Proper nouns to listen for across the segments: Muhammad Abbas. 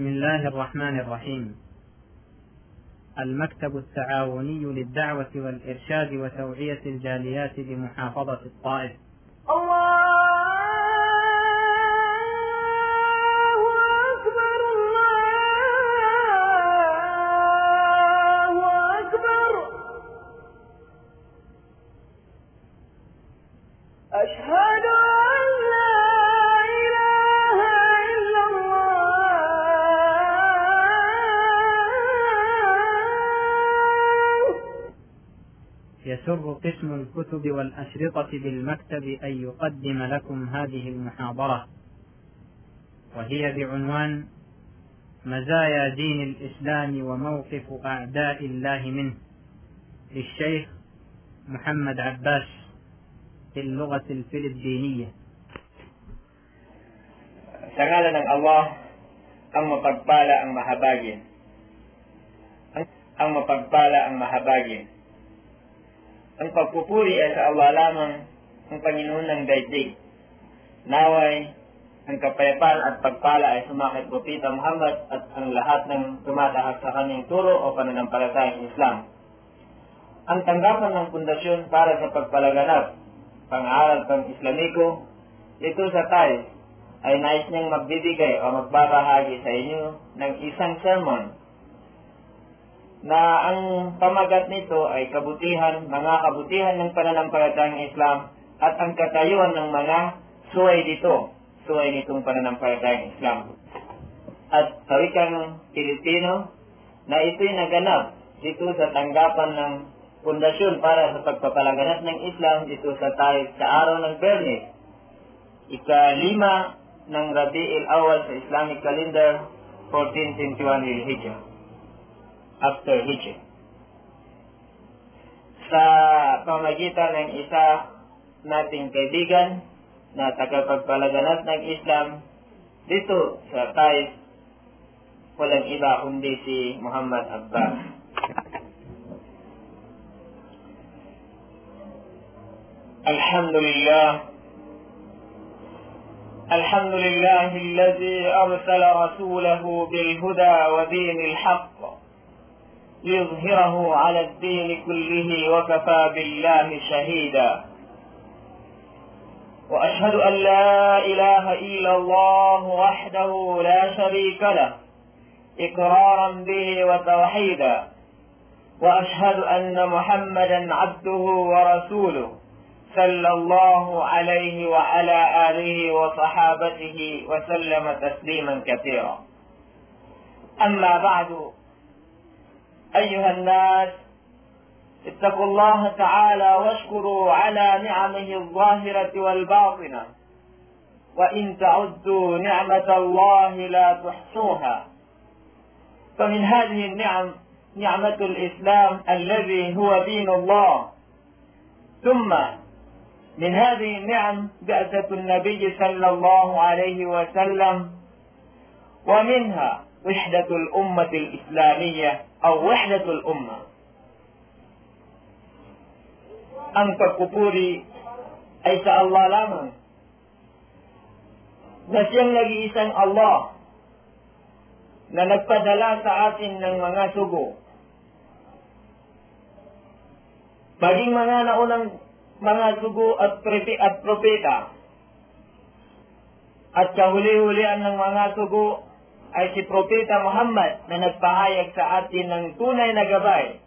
بسم الله الرحمن الرحيم. المكتب التعاوني للدعوة والإرشاد وتوعية الجاليات بمحافظة الطائف. يسر قسم الكتب والأشرطة بالمكتب أن يقدم لكم هذه المحاضرة، وهي بعنوان مزايا دين الإسلام وموقف أعداء الله منه، للشيخ محمد عباس في اللغة الفلبينية. Sa ngalan ng Allah, ang mapagpala ang mahabagin. Ang pagpupuri ay sa Allah lamang, ang Panginoon ng daigdig. Naway, ang kapayapaan at pagpala ay sumakay Propeta Muhammad at ang lahat ng tumatahak sa kanyang turo o pananampalatayang Islam. Ang tanggapan ng pundasyon para sa pagpalaganap, pang-aaral pang-Islamiko, ito sa tayo ay nais niyang magbibigay o magbabahagi sa inyo ng isang sermon na ang pamagat nito ay mga kabutihan ng pananampalatayang Islam at ang katayuan ng mga suway nitong pananampalatayang Islam. At sa wikang Pilipino, na ito'y naganap dito sa tanggapan ng pundasyon para sa pagpapalaganap ng Islam dito sa tayo sa araw ng Bernis, ika-5 ng Rabi'il Awal sa Islamic calendar, 1421 Hijrah. After Hijrah, sa pamagitan ng isa nating kaibigan na tagapagpalaganap ng Islam dito sa Thais, walang iba kundi si Muhammad Abbas. Alhamdulillah alladhi arsala rasulahu bil huda wa dinil haqq ليظهره على الدين كله وكفى بالله شهيدا. وأشهد أن لا إله إلا الله وحده لا شريك له إقرارا به وتوحيدا، وأشهد أن محمدا عبده ورسوله صلى الله عليه وعلى آله وصحابته وسلم تسليما كثيرا. أما بعد، أيها الناس، اتقوا الله تعالى واشكروا على نعمه الظاهرة والباطنة، وإن تعدوا نعمة الله لا تحصوها. فمن هذه النعم نعمة الإسلام الذي هو دين الله، ثم من هذه النعم بعثة النبي صلى الله عليه وسلم، ومنها وحدة الأمة الإسلامية أو وحدة الأمة. Ang pagpupuri ay sa Allah lamang, na siyang nag-iisang Allah na nagpadala sa atin ng mga sugo, maging mga naunang mga sugo at propeta, at kahuli-hulian ng mga sugo ay si Propeta Muhammad na nagpahayag sa atin ng tunay na gabay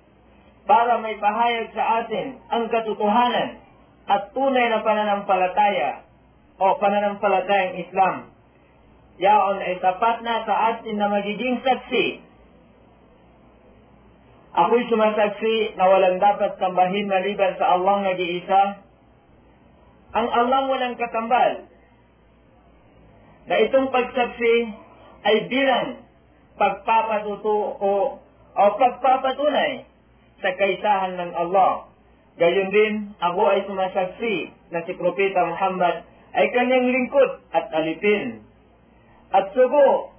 para may pahayag sa atin ang katotohanan at tunay na pananampalataya o pananampalatayang Islam. Yaon ay sapat na sa atin na magiging saksi. Ako'y sumasaksi na walang dapat sambahin maliban sa Allah nag-iisa, ang Allah walang katambal, na itong pagsaksi ay bilang pagpapatunay sa kaisahan ng Allah. Gayon din, ako ay sumasaksi na si Propeta Muhammad ay kanyang lingkod at alipin at sugo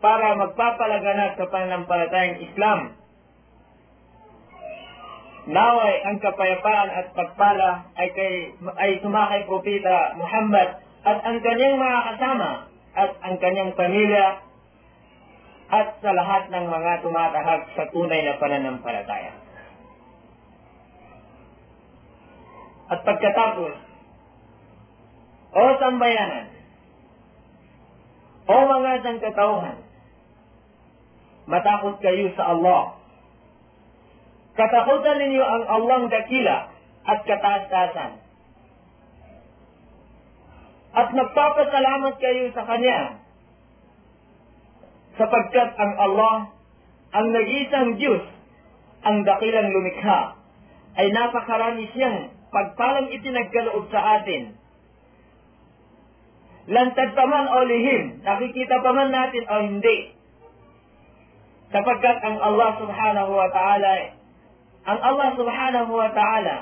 para magpapalaganap sa pananampalatayang Islam. Naway ang kapayapaan at pagpala ay sumakay Propeta Muhammad at ang kanyang mga kasama at ang kanyang pamilya at sa lahat ng mga tumatahak sa tunay na pananampalataya. At pagkatapos, o sambayanan, o mga sangkatauhan, matakot kayo sa Allah. Katakutan ninyo ang Allah'ng dakila at kataas-taasan. At nagpapasalamat kayo sa Kanya, sapagkat ang Allah, ang nag-iisang Diyos, ang dakilang lumikha, ay napakarami siyang pagpalang itinagkaloob sa atin. Lantad pa man o lihim, nakikita pa man natin o hindi. Sapagkat ang Allah subhanahu wa ta'ala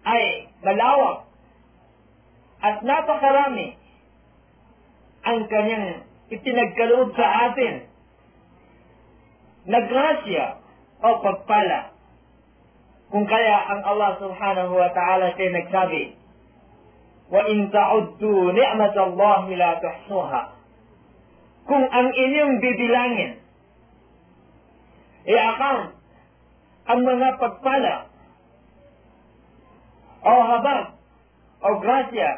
ay malawak at napakarami ang kanyang itinagkaloob sa atin na grasya o pagpala. Kung kaya ang Allah subhanahu wa ta'ala siya nagsabi, وَإِن تَعُدُّوا نِعْمَةَ اللَّهِ لَا تُحْصُوهَا. Kung ang inyong bibilangin, i-account ang mga pagpala o habag o grasya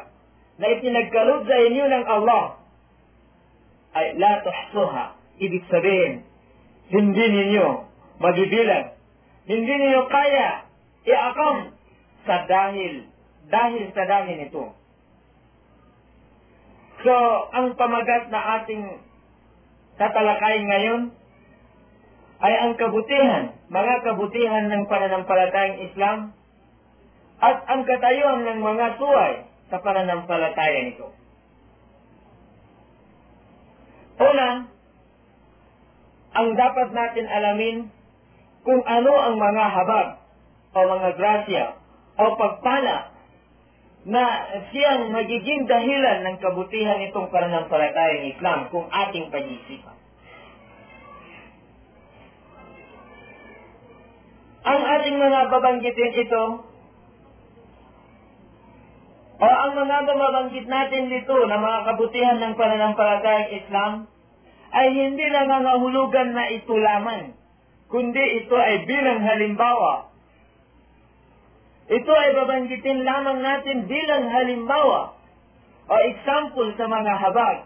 na itinagkaloob sa inyo ng Allah, ay la tuhsuha. Ibig sabihin, hindi ninyo magibilang. Hindi ninyo kaya i-account sa dahil nito. So, ang pamagat na ating tatalakayin ngayon ay ang kabutihan, mga kabutihan ng pananampalatayang Islam at ang katayuan ng mga suway sa pananampalataya nito. Una, ang dapat natin alamin kung ano ang mga habag o mga grasya o pagpala na siyang magiging dahilan ng kabutihan nitong pananampalatayang Islam kung ating pag-isipan. Ang ating mga babanggitin ito o ang mga babanggit natin dito na mga kabutihan ng pananampalatayang Islam ay hindi nangangahulugan na ito lamang, kundi ito ay bilang halimbawa. Ito ay babanggitin lamang natin bilang halimbawa o example sa mga habag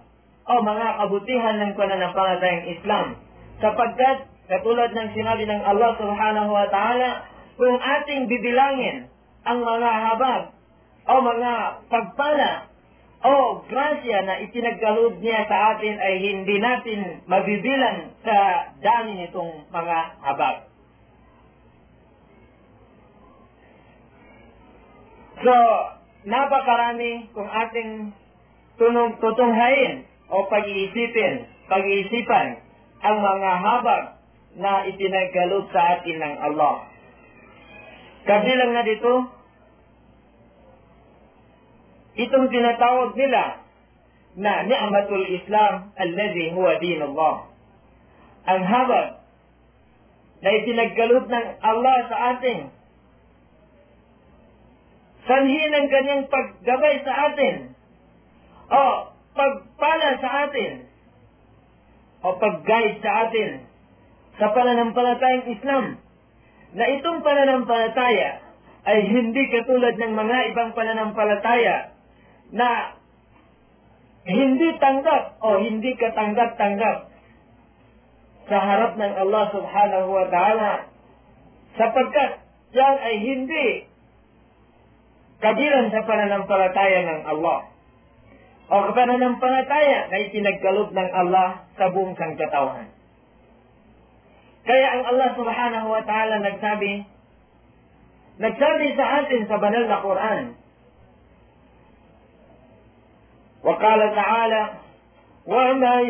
o mga kabutihan ng pananampalatayang Islam. Sapagkat, katulad ng sinabi ng Allah subhanahu wa ta'ala, kung ating bibilangin ang mga habag o mga pagpala o grasya na itinagkaloob niya sa atin, ay hindi natin mabibilang sa dami nitong mga habag. So, napakarami kung ating tutunghayin o pag-iisipan ang mga habag na itinagkaloob sa atin ng Allah. Kabilang na dito, itong tinatawag nila na ni'matul Islam alladhi huwa dinullah. Ang habag na itinagkaloob ng Allah sa atin, sanhin ng kanyang paggabay sa atin, o pagpala sa atin, o pag-guide sa atin sa pananampalatayang Islam, na itong pananampalataya ay hindi katulad ng mga ibang pananampalataya na hindi tanggap o hindi katanggap-tanggap sa harap ng Allah subhanahu wa ta'ala, sapagkat yan ay hindi kabilang sa pananampalataya ng Allah o pananampalataya na itinagkaloob ng Allah sa buong sangkatauhan. Kaya ang Allah subhanahu wa ta'ala nagsabi sa atin sa banal na Quran, وَقَالَ تَعَالَى وَمَنْ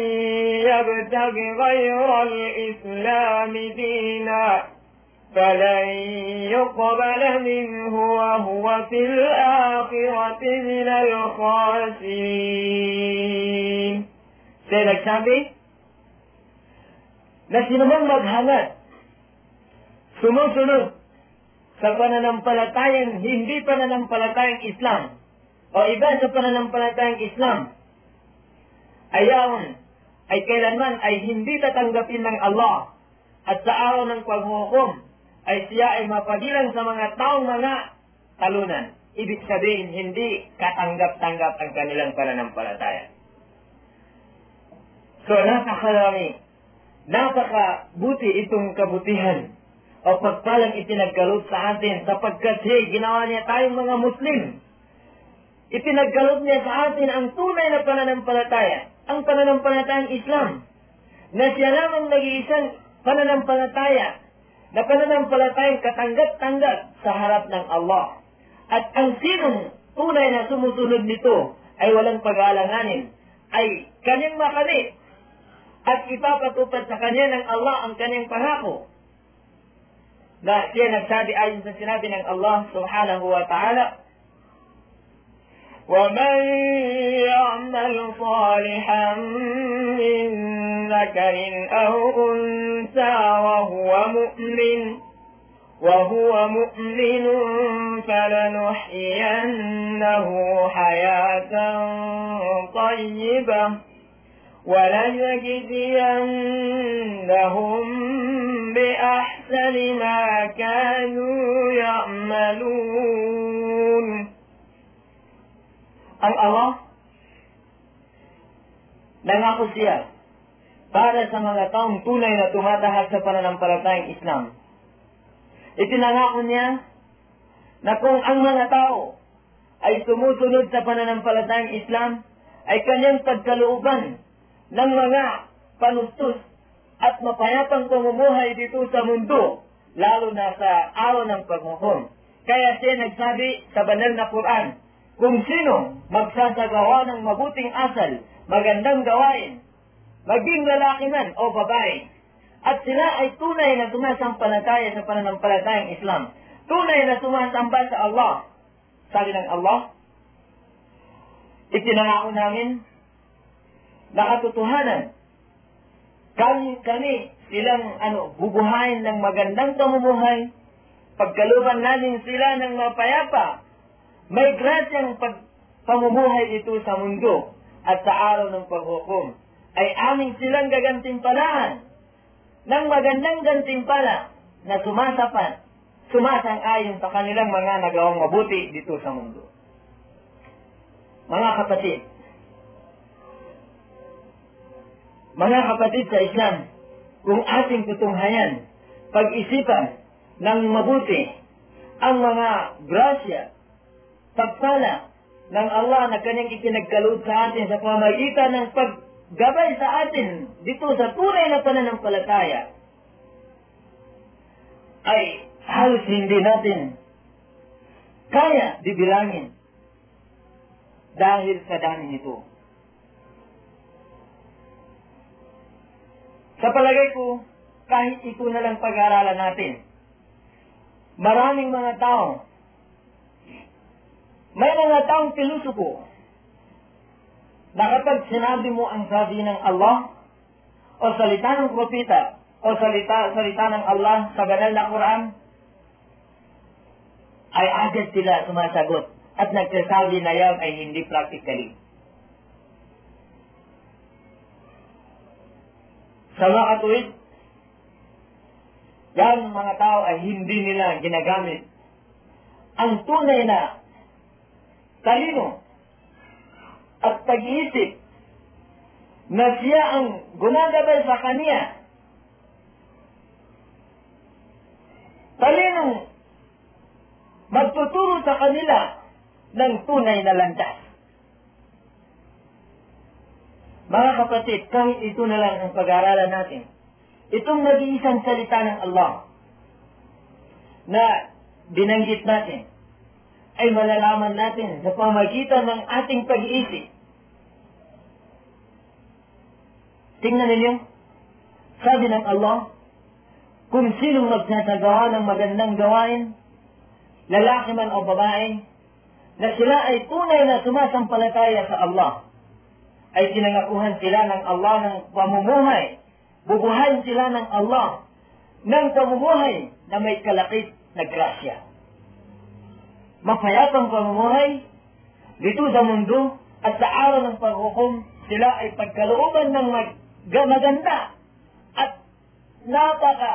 يَبْتَغِ غَيْرَ الْإِسْلَامِ دِينًا فَلَنْ يُقْبَلَ مِنْهُ وَهُوَ فِي الْآخِرَةِ مِنَ الْخَاسِرِينَ. Siya nagsabi na sinumang maghangad, sumusunod sa pananampalatayang hindi pananampalatayang Islam o iba sa pananampalatayang Islam, ayaw ay kailanman ay hindi tatanggapin ng Allah at sa araw ng paghukom ay siya ay mapabilang sa mga taong mga talunan. Ibig sabihin, hindi katanggap-tanggap ang kanilang pananampalataya. So, napakabuti itong kabutihan o pagpalang itinagkalot sa atin sapagkat siya ginawa niya tayong mga Muslim. Itinagkalot niya sa atin ang tunay na pananampalataya, ang pananampalatayang Islam, na siya lamang nag-iisang pananampalataya, na pananampalatayang katanggap-tanggap sa harap ng Allah. At ang sinong tunay na sumusunod nito ay walang pag-aalanganin, ay kanyang makamit at ipapatupad sa kanya ng Allah ang kanyang pangako. Na siya nagsabi ayon sa sinabi ng Allah subhanahu wa ta'ala, وَمَنْ يَعْمَلْ صَالِحًا مِنْ ذَكَرٍ أَوْ أُنْثَى وَهُوَ مُؤْمِنٌ فَلَنُحْيِيَنَّهُ حَيَاةً طَيِّبَةً وَلَنَجْزِيَنَّهُمْ بِأَحْسَنِ مَا كَانُوا يَعْمَلُونَ. Ang Allah, nangako siya para sa mga taong tunay na tumatahak sa pananampalatayang Islam. Itinangako niya na kung ang mga tao ay sumusunod sa pananampalatayang Islam, ay kanyang pagkalooban ng mga panustos at mapayapang pamumuhay dito sa mundo, lalo na sa araw ng paghukom. Kaya siya nagsabi sa banal na Quran, kung sino magsasagawa ng mabuting asal, magandang gawain, maging lalaki man o babae, at sila ay tunay na sumasampalataya sa pananampalatayang Islam, tunay na sumasamba sa Allah, sabi ng Allah, itinangako namin na katotohanan kami silang bubuhayin ng magandang pamumuhay, pagkaluban namin sila ng mapayapa, may grasyang pamumuhay ito sa mundo, at sa araw ng paghukom ay aming silang gagantimpalaan ng magandang gantimpala na sumasang-ayon sa kanilang mga nagawang mabuti dito sa mundo. Mga kapatid sa Islam, kung ating tutunghayan, pag-isipan ng mabuti ang mga grasya, pagpala ng Allah na kanyang itinagkaloob sa atin sa pamamagitan ng paggabay sa atin dito sa tunay na pananampalataya, ay halos hindi natin kaya dibilangin dahil sa dami nito. Sa palagay ko, kahit ito na lang pag-aralan natin, maraming mga tao, may mga taong pilusuko na kapag sinabi mo ang sabi ng Allah o salita ng propeta o salita ng Allah sa banal na Quran, ay agad sila sumasagot at nagsasabi na yan ay hindi practically. Sa mga katuwid, yan mga tao ay hindi nila ginagamit ang tunay na talino at pag-iisip na siya ang gunagabay sa kanya. Talinong magtuturo sa kanila ng tunay na landas. Mga kapatid, kahit ito na lang ang pag-aaralan natin, itong nag-iisang salita ng Allah na binanggit natin, ay malalaman natin sa pamagitan ng ating pag-iisip. Tingnan ninyo, sabi ng Allah, kung sinong magsasagawa ng magandang gawain, lalaki man o babae, na sila ay tunay na sumasampalataya sa Allah, ay tinangakuhan sila ng Allah ng pamumuhay, bubuhayin sila ng Allah ng pamumuhay na may kalakip na grasya. Mapayapang pamumuhay dito sa mundo at sa araw ng paghukom, sila ay pagkalooban ng maganda at napaka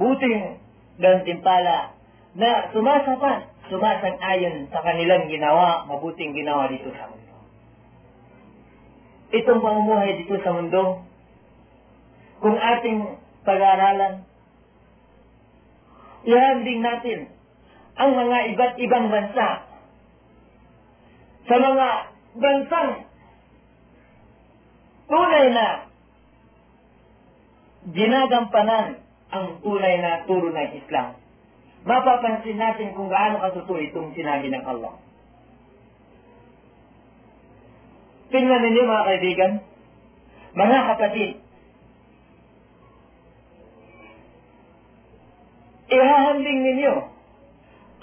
buting gantimpala na sumasang-ayon sa kanilang ginawa, mabuting ginawa dito sa mundo. Itong pamumuhay dito sa mundo, kung ating pag-aaralan, ihanding natin ang mga iba't ibang bansa sa mga bansang tunay na ginagampanan ang tunay na turo ng Islam. Mapapansin natin kung gaano katotoo itong sinabi ng Allah. Tingnan ninyo mga kaibigan, mga kapatid, ihahanding ninyo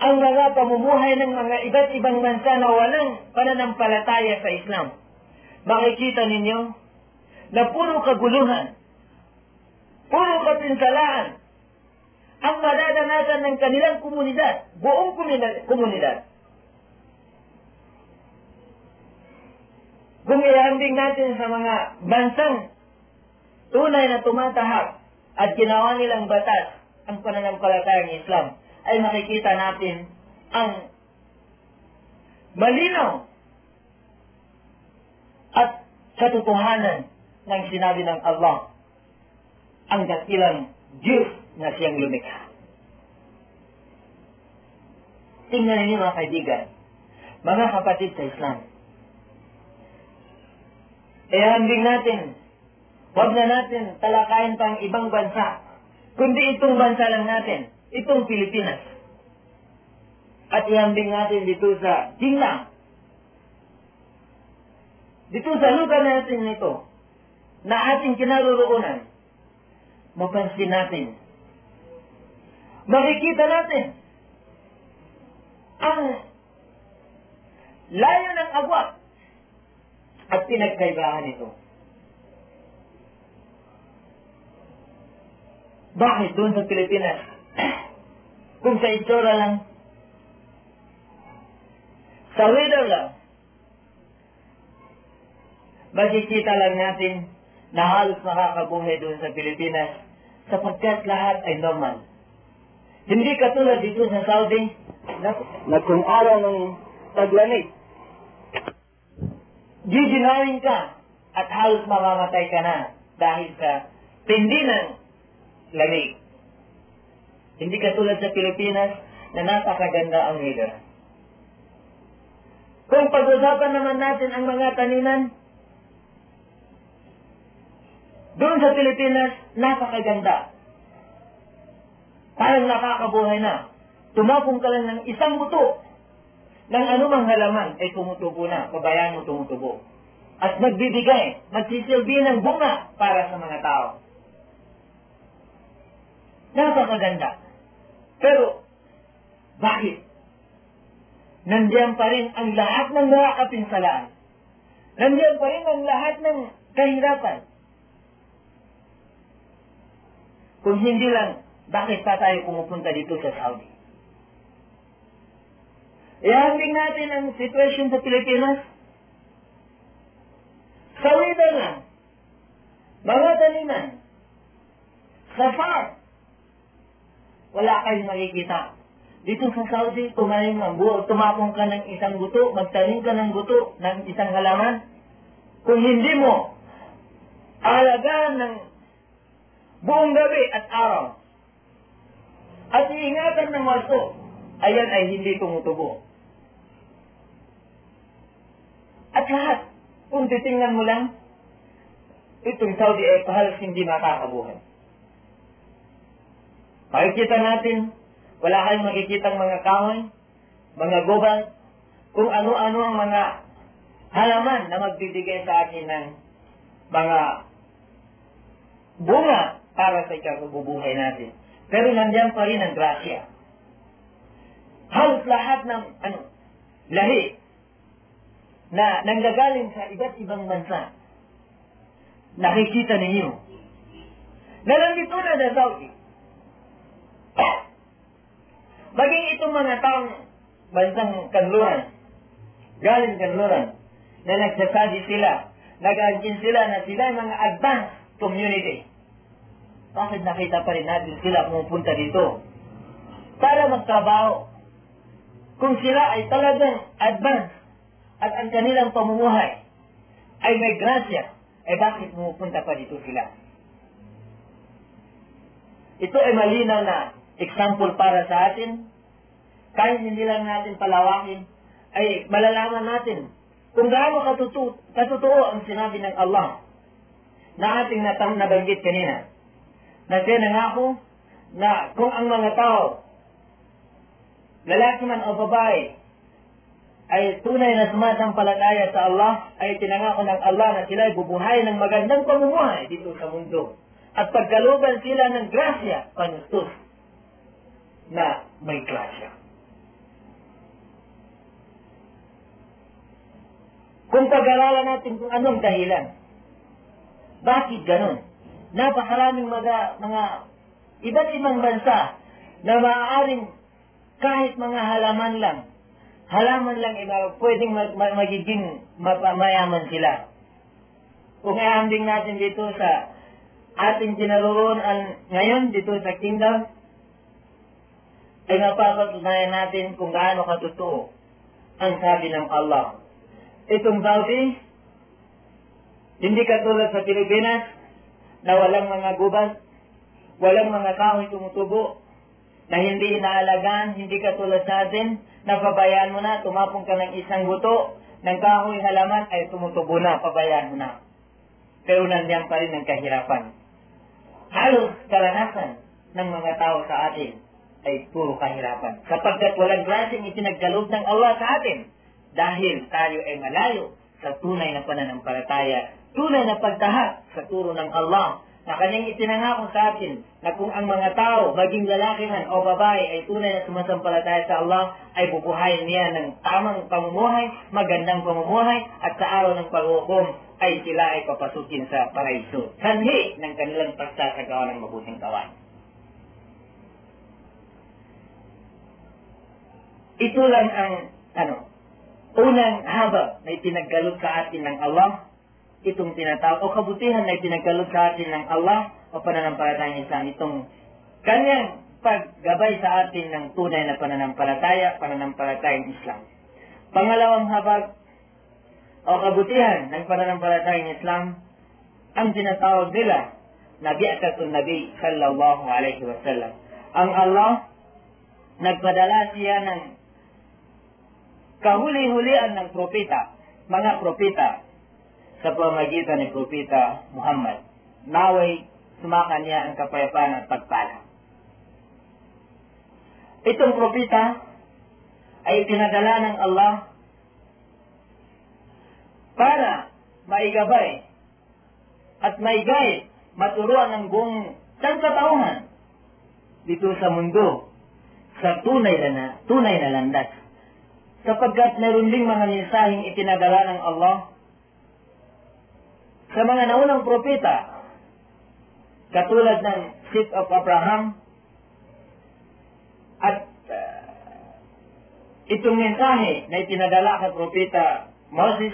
ang mga pamumuhay ng mga iba't ibang bansa na walang pananampalataya sa Islam. Makikita ninyo na puro kaguluhan, puro kapinsalaan ang madadanasan ng kanilang komunidad, buong komunidad. Kung ihahanding natin sa mga bansang tunay na tumatahak at ginawa nilang batas ang pananampalataya ng Islam, ay makikita natin ang malinaw at katotohanan ng sinabi ng Allah, ang dakilang Diyos na siyang lumikha. Tingnan ninyo mga kaibigan, mga kapatid sa Islam, ihambing natin, huwag na natin talakayin pang ibang bansa, kundi itong bansa lang natin, itong Pilipinas. At ihambing natin dito sa China. Dito sa lugar natin nito, na ating kinaroroonan, mapansin natin, makikita natin ang layo ng agwat at pinagkaibahan nito. Bakit doon sa Pilipinas? Kung sa itsura lang, sa weather lang, makikita lang natin na halos nakakabuhay doon sa Pilipinas sapagkat lahat ay normal. Hindi katulad dito sa Saudi na kung araw ng taglamig, giginawin ka at halos mamamatay ka na dahil sa tindinan lamig. Hindi katulad sa Pilipinas na napakaganda ang weather. Kung pag-usapan naman natin ang mga taniman, doon sa Pilipinas, napakaganda. Parang nakakabuhay na. Tumapong ka lang ng isang buto ng anumang halaman ay tumutubo na, pabayaan mo tumutubo. At nagbibigay, magsisilbi ng bunga para sa mga tao. Napakaganda. Pero, bakit? Nandiyan pa rin ang lahat ng mga kapinsalaan. Nandiyan pa rin ang lahat ng kahirapan. Kung hindi lang, bakit pa tayo pumupunta dito sa Saudi? Ihambing natin ang sitwasyon sa Pilipinas. Sa weather lang, mga taniman, sa farm, wala kayong makikita. Dito sa Saudi, tumapong ka ng isang buto, magtanim ka ng buto, ng isang halaman. Kung hindi mo alagaan ng buong gabi at araw, at iingatan ng wasto, ayan ay hindi tumutubo. At lahat, kung titingnan mo lang, itong Saudi ay halos hindi makakabuhay. Makikita natin, wala kayong makikitang mga kahoy, mga gobal, kung ano-ano ang mga halaman na magbibigay sa atin ng mga bunga para sa ikabubuhay natin. Pero nandiyan pa rin ang grasya. Halos lahat ng lahi na nanggagaling sa iba't ibang bansa, nakikita ninyo na nandito na sa Saudi. Maging itong mga taong bansang kanluran, galing kanluran, na nagsasabi sila nag-agin sila na sila ay mga advanced community. Bakit nakita pa rin natin sila pumupunta dito? Para magtrabaho. Kung sila ay talagang advanced at ang kanilang pamumuhay ay may grasya, eh bakit pumupunta pa dito sila? Ito ay malinaw na example para sa atin. Kahit hindi lang natin palawakin, ay malalaman natin kung gaano katotoo ang sinabi ng Allah na ating nabanggit kanina. Na tinangako na kung ang mga tao, lalaki man o babae, ay tunay na sumasampalataya sa Allah, ay tinangako ng Allah na sila ay bubuhay ng magandang pamumuhay dito sa mundo. At pagkalugan sila ng grasya, panustos na may grasya. Kung pag-aralan natin kung anong dahilan, bakit ganun? Napakaraming mga iba't ibang bansa na maaaring kahit mga halaman lang pwedeng magiging mayaman sila. Kung ihambing natin dito sa ating kinaroroonan ngayon dito sa kingdom, ay mapapatunayan natin kung gaano katotoo ang sabi ng Allah. Itong Saudi, hindi katulad sa Pilipinas, na walang mga gubat, walang mga kahoy tumutubo, na hindi inaalagaan, hindi katulad sa atin, na pabayaan mo na, tumapong ka ng isang buto, ng kahoy halaman ay tumutubo na, pabayaan mo na. Pero nandiyan pa rin ang kahirapan. Halos karanasan ng mga tao sa atin ay puro kahirapan. Sapagkat walang grasing itinagkaloob ng Allah sa atin, dahil tayo ay malayo sa tunay na pananampalataya, tunay na pagtahak sa turo ng Allah na kanyang itinangako sa atin na kung ang mga tao, maging lalaki man o babae, ay tunay na sumasampalataya sa Allah, ay bubuhayin niya ng tamang pamumuhay, magandang pamumuhay, at sa araw ng paghukom ay sila ay papasukin sa paraiso. Sanhi ng kanilang pagsasagawa ng mabuting gawain. Ito lang ang unang habag na itinagkaloob sa atin ng Allah, itong tinatawag o kabutihan na itinagkaloob sa atin ng Allah o pananampalataya niya sa itong kanyang paggabay sa atin ng tunay na pananampalataya ng Islam. Pangalawang habag o kabutihan ng pananampalataya ng Islam, ang tinatawag nila na bi'atun Nabi sallallahu alaihi wasallam. Ang Allah nagpadala siya ng kahuli-hulian ng propeta, mga propeta, sa pamagitan ni propeta Muhammad. Naway sumakan niya ang kapayapaan at pagpala. Itong propeta ay pinadala ng Allah para maigabay at maigay, maturuan ng buong sangkatauhan dito sa mundo sa tunay na landas. Sapagkat meron ding mga mensaheng itinadala ng Allah sa mga naunang propeta, katulad ng seed of Abraham, at itong mensahe na itinadala sa propeta Moses,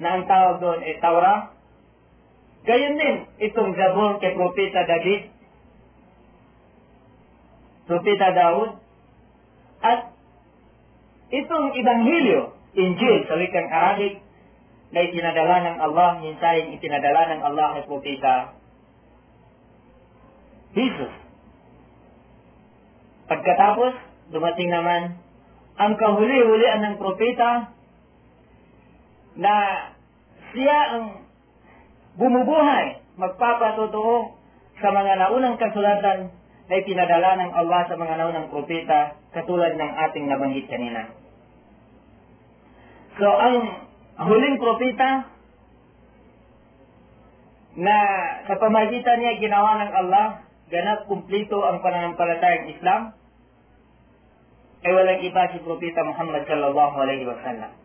na ang tawag doon ay Torah. Gayon din itong Zabur kay propeta David, propeta Daud, at itong Ebanghelyo, Injil sa wikang Arabic, na itinadala ng Allah, minsayang itinadala ng Allah at propeta Jesus. Pagkatapos, dumating naman ang kahuli-hulian ng propeta na siya ang bumubuhay, magpapatotoo sa mga naunang kasulatan na itinadala ng Allah sa mga naunang propeta, katulad ng ating nabanggit kanina. So, ang huling propeta na sa pamagitan niya ginawa ng Allah, ganap kumplito ang pananampalatayang Islam, ay walang iba si propeta Muhammad sallallahu alaihi wasallam.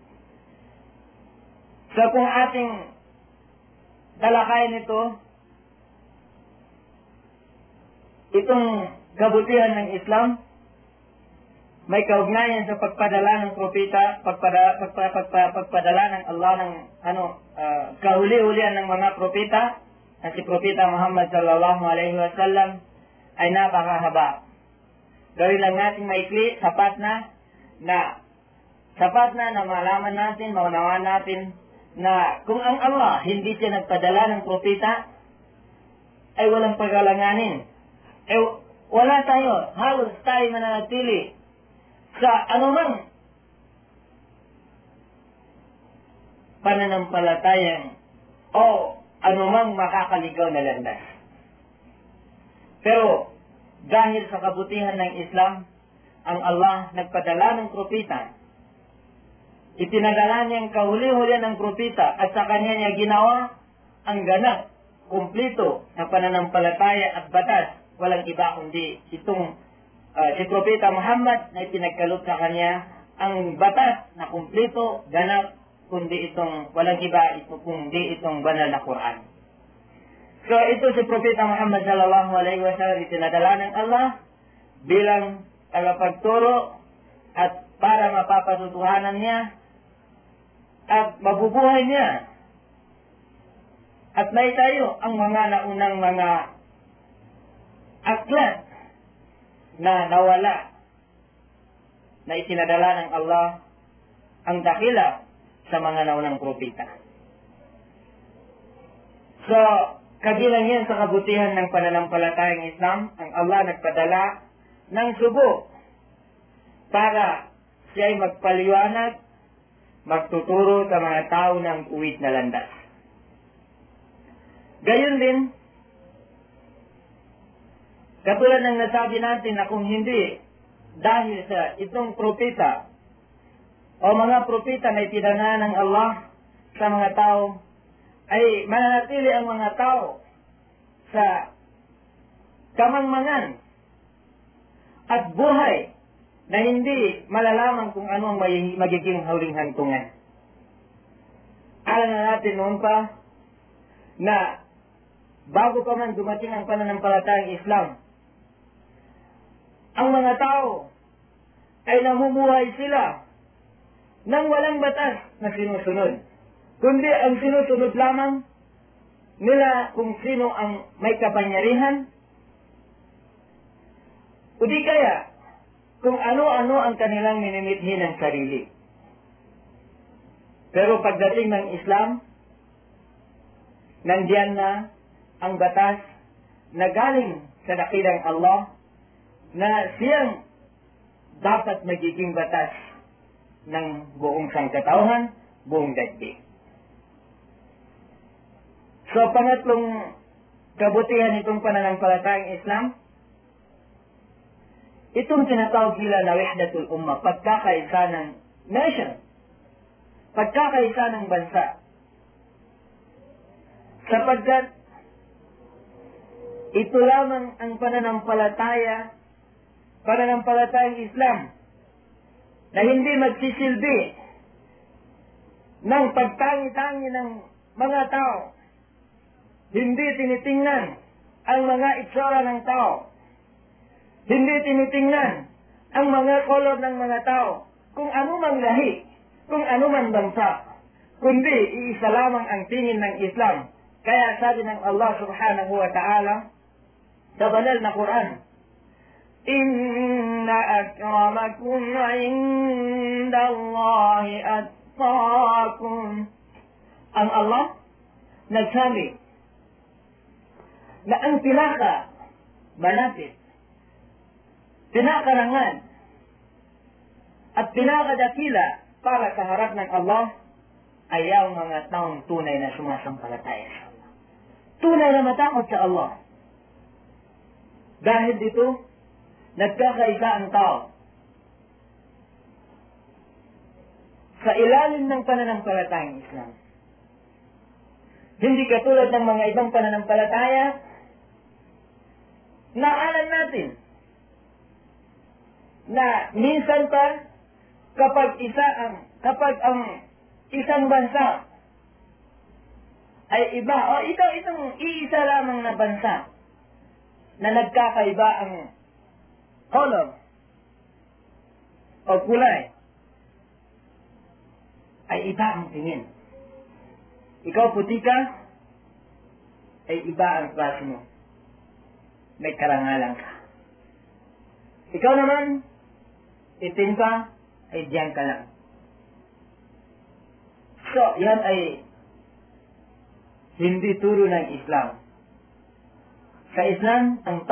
So, kung ating talakayan itong kabutihan ng Islam, may kaugnayan sa pagpadala ng propeta, pagpadala ng Allah ng kahuli-hulihan ng mga propeta, na si Propeta Muhammad sallallahu alaihi wasallam ay napakahaba. Gawin lang natin maikli, sapat na malaman natin, maunawaan natin na kung ang Allah hindi siya nagpadala ng propeta, ay walang pagalanganin. Eh, wala tayo, halos tayo mananatili sa anumang pananampalatayang o anumang makakaligaw na landas. Pero, dahil sa kabutihan ng Islam, ang Allah nagpadala ng propeta, itinadala niyang kahuli-huli ng propeta at sa kanya niya ginawa ang ganap, kumplito na pananampalataya at batas. Walang iba kundi itong si Propeta Muhammad na itinagkaloob sa kanya ang batas na kumplito, ganap, kundi itong walang iba ito kundi itong banal na Quran. So ito si Propeta Muhammad sallallahu alaihi wasallam itinadala ng Allah bilang tagapagturo at para mapapatutuhanan niya at mabubuhay niya. At may tayo ang mga naunang mga aklat na nawala na itinadala ng Allah ang dakila sa mga naunang propeta. So, kabilang yan sa kabutihan ng pananampalatayang Islam, ang Allah nagpadala ng sugo para siya ay magpaliwanag, magtuturo sa mga tao ng uwid na landas. Gayon din, katulad ng nasabi natin na kung hindi dahil sa itong propeta o mga propeta na itinadala ng Allah sa mga tao, ay mananatili ang mga tao sa kamangmangan at buhay na hindi malalaman kung ano ang magiging huling hantungan. Alam na natin noon pa na bago pa man dumating ang pananampalatayang Islam, ang mga tao ay namumuhay sila nang walang batas na sinusunod. Kundi ang sinusunod lamang nila kung sino ang may kapangyarihan, o di kaya kung ano-ano ang kanilang minimithi ng sarili. Pero pagdating ng Islam, nandiyan na ang batas na galing sa dakilang Allah na siyang dapat magiging batas ng buong sangkatauhan, buong daigdig. So, pangatlong kabutihan itong pananampalatayang Islam, itong tinatawag nila na wahdatul umma, pagkakaisa ng nation, pagkakaisa ng bansa. Sapagkat ito lamang ang pananampalatayang Islam, na hindi magsisilbi ng pagtangi-tangi ng mga tao. Hindi tinitingnan ang mga itsura ng tao. Hindi tinitingnan ang mga kolor ng mga tao, kung anumang lahi, kung anumang bansa, kundi iisa lamang ang tingin ng Islam. Kaya sabi ng Allah subhanahu wa ta'ala, sa banal na Quran, Inna akramakum inda Allahi atqakum. Ang Allah nagsabi na ang pinaka malapit, pinakarangan at pinakadakila para sa harap ng Allah ay ang mga taong tunay na sumasampalataya sa Allah. Tunay na matakot sa Allah. Dahil dito, nagkakaisa ang tao sa ilalim ng pananampalatayang Islam. Hindi katulad ng mga ibang pananampalataya na alam natin na minsan pa kapag ang isang bansa ay iba o itong iisa lamang na bansa na nagkakaiba ang color, o kulay ay iba ang tingin. Ikaw puti ka, ay iba ang klase mo. May karangalan ka. Ikaw naman, itin ka, ay diyan ka lang. So, yan ay hindi turo ng Islam. Sa Islam, ang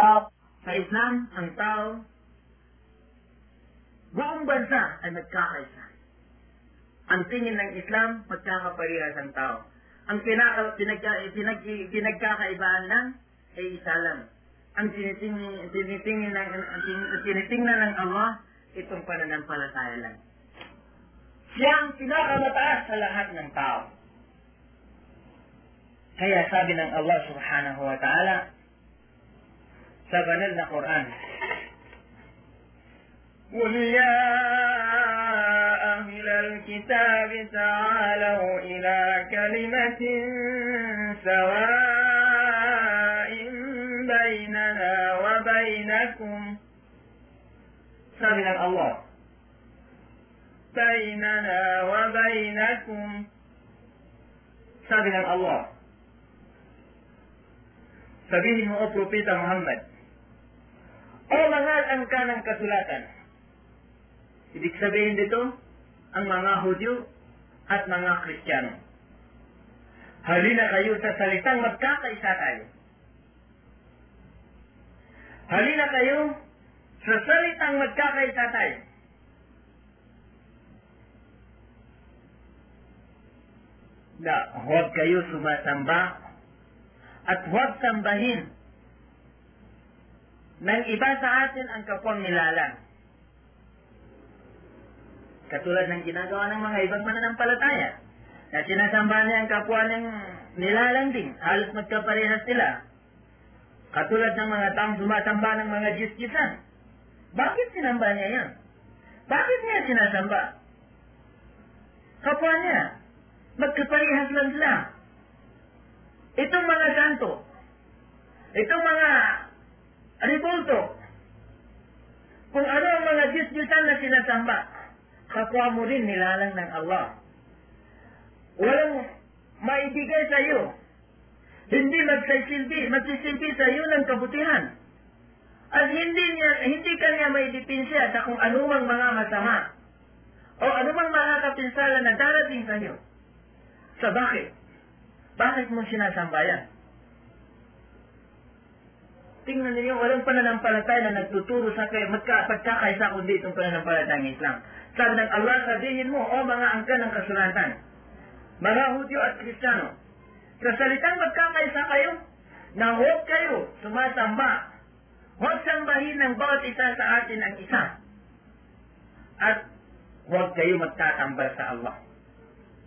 tao, buong bansa ay magkakaisa. Ang tingin ng Islam, magkakaparehas ang tao. Ang pinagkakaibaan lang ay isa lang. Ang tinitingnan ng Allah, itong pananampalataya lang. Siya ang pinakamataas sa lahat ng tao. Kaya sabi ng Allah subhanahu wa ta'ala sa banal na Quran, قُلْ يَا أَهْلَ الْكِتَابِ تَعَالَوْا إِلَى كَلِمَةٍ سَوَاءٍ بَيْنَنَا وَبَيْنَكُمْ. Sabi ng Allah, bainana wa bainakum. Sabi ng Allah, sabihin mo, O Propeta Muhammad, o mangalan ka ng kasulatan. Ibig sabihin dito, ang mga Hudyo at mga Kristiyano. Halina kayo sa salitang magkakaisa tayo. Halina kayo sa salitang magkakaisa tayo. Na huwag kayo sumasamba at huwag sambahin ng iba sa atin ang kapwang nilalang. Katulad ng ginagawa ng mga ibang mananampalataya na sinasamba niya ang kapwa ng nilalang din. Halos magkaparehas sila. Katulad ng mga taong sumasamba ng mga Diyos-Diyosan. Bakit sinamba niya yan? Bakit niya sinasamba? Kapwa niya. Magkaparehas lang sila. Itong mga santo, itong mga ribulto, kung ano ang mga Diyos-Diyosan na sinasamba, kapwa mo rin nilalang ng Allah. Walang maibigay sa iyo. Hindi magsisilbi sa iyo ng kabutihan. At hindi kanya maidipinsya sa kung anumang mga masama o anumang mga kapinsala na darating sa iyo. So, bakit? Bakit mo sinasamba yan? Tingnan ninyo, walang pananampalataya na nagtuturo sa kayo, magkakaisa kundi itong pananampalataya ng Islam. Sabi ng Allah, sabihin mo, O mga angkan ng kasulatan, mga Hudyo at Kristiyano, sa salitang magkakaisa kayo, na huwag kayo sumasamba, huwag sambahin ng bawat isa sa atin ang isa, at huwag kayo magtatambal sa Allah.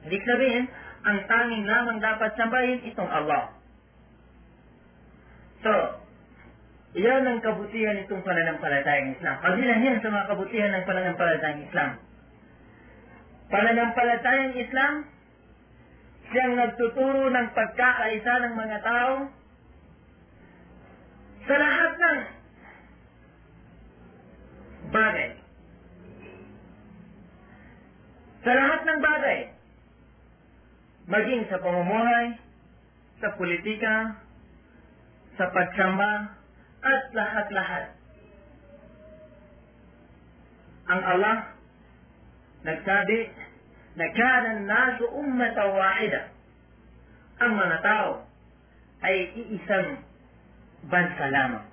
Ibig sabihin, ang tanging lamang dapat sambahin itong Allah. So, iyan ang kabutihan itong pananampalatayang Islam. Kabilang yan sa mga kabutihan ng pananampalatayang Islam. Pananampalatayang Islam, siyang nagtuturo ng pagkakaisa ng mga tao sa lahat ng bagay. Sa lahat ng bagay. Maging sa pamumuhay, sa politika, sa pagsamba, at lahat-lahat. Ang Allah nagsabi na kana nasu ummatan wahida. Ang mga tao ay iisang bansa lamang.